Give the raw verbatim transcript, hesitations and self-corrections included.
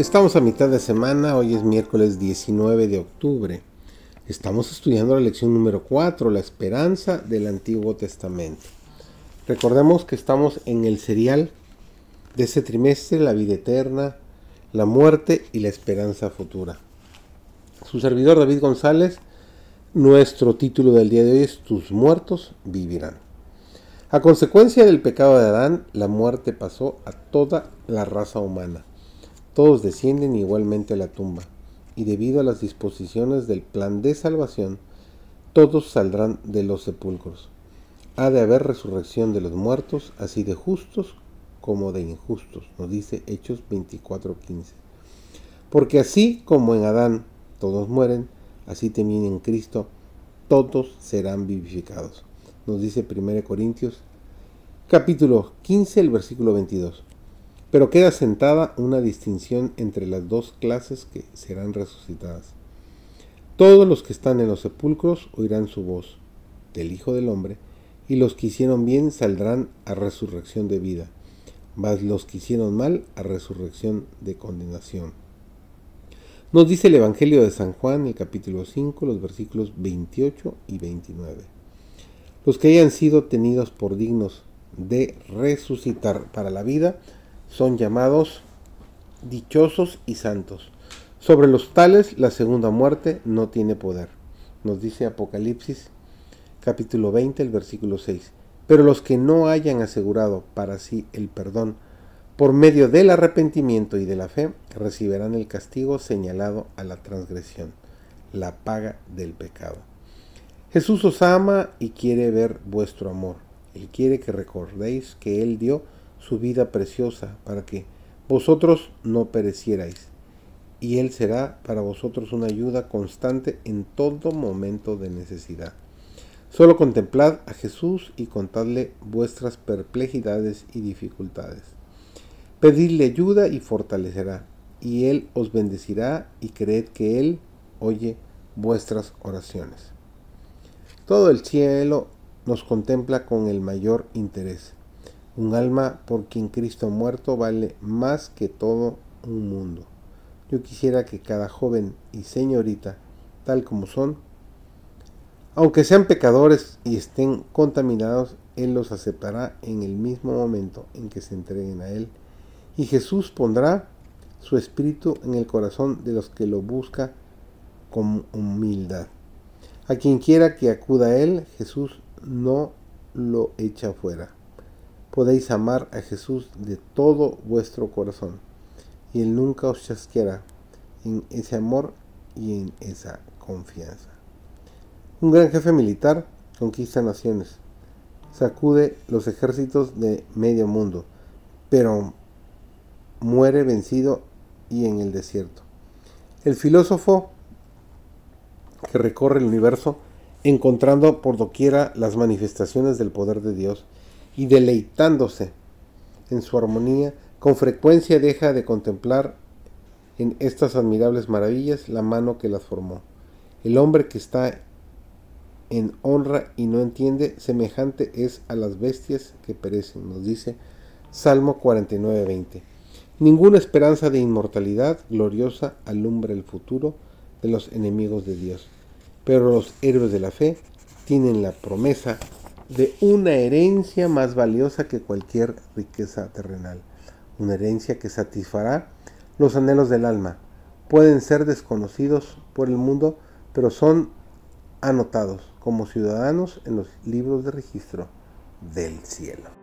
Estamos a mitad de semana, hoy es miércoles diecinueve de octubre. Estamos estudiando la lección número cuatro, la esperanza del Antiguo Testamento. Recordemos que estamos en el serial de este trimestre, la vida eterna, la muerte y la esperanza futura. Su servidor David González, nuestro título del día de hoy es Tus muertos vivirán. A consecuencia del pecado de Adán, la muerte pasó a toda la raza humana. Todos descienden igualmente a la tumba, y debido a las disposiciones del plan de salvación, todos saldrán de los sepulcros. Ha de haber resurrección de los muertos, así de justos como de injustos, nos dice Hechos veinticuatro quince. Porque así como en Adán todos mueren, así también en Cristo todos serán vivificados, nos dice Primera Corintios, capítulo quince, el versículo veintidós. Pero queda sentada una distinción entre las dos clases que serán resucitadas. Todos los que están en los sepulcros oirán su voz del Hijo del Hombre, y los que hicieron bien saldrán a resurrección de vida, mas los que hicieron mal a resurrección de condenación. Nos dice el Evangelio de San Juan, el capítulo cinco, los versículos veintiocho y veintinueve. Los que hayan sido tenidos por dignos de resucitar para la vida, son llamados dichosos y santos. Sobre los tales, la segunda muerte no tiene poder. Nos dice Apocalipsis, capítulo veinte, el versículo seis. Pero los que no hayan asegurado para sí el perdón, por medio del arrepentimiento y de la fe, recibirán el castigo señalado a la transgresión, la paga del pecado. Jesús os ama y quiere ver vuestro amor. Él quiere que recordéis que Él dio su vida preciosa para que vosotros no perecierais, y Él será para vosotros una ayuda constante en todo momento de necesidad. Solo contemplad a Jesús y contadle vuestras perplejidades y dificultades. Pedidle ayuda y fortalecerá, y Él os bendecirá, y creed que Él oye vuestras oraciones. Todo el cielo nos contempla con el mayor interés. Un alma por quien Cristo ha muerto vale más que todo un mundo. Yo quisiera que cada joven y señorita, tal como son, aunque sean pecadores y estén contaminados, Él los aceptará en el mismo momento en que se entreguen a Él. Y Jesús pondrá su espíritu en el corazón de los que lo buscan con humildad. A quien quiera que acuda a Él, Jesús no lo echa fuera. Podéis amar a Jesús de todo vuestro corazón, y Él nunca os chasqueará en ese amor y en esa confianza. Un gran jefe militar conquista naciones, sacude los ejércitos de medio mundo, pero muere vencido y en el desierto. El filósofo que recorre el universo, encontrando por doquiera las manifestaciones del poder de Dios, y deleitándose en su armonía, con frecuencia deja de contemplar en estas admirables maravillas la mano que las formó. El hombre que está en honra y no entiende, semejante es a las bestias que perecen, nos dice Salmo cuarenta y nueve veinte. Ninguna esperanza de inmortalidad gloriosa alumbra el futuro de los enemigos de Dios, pero los héroes de la fe tienen la promesa de una herencia más valiosa que cualquier riqueza terrenal, una herencia que satisfará los anhelos del alma. Pueden ser desconocidos por el mundo, pero son anotados como ciudadanos en los libros de registro del cielo.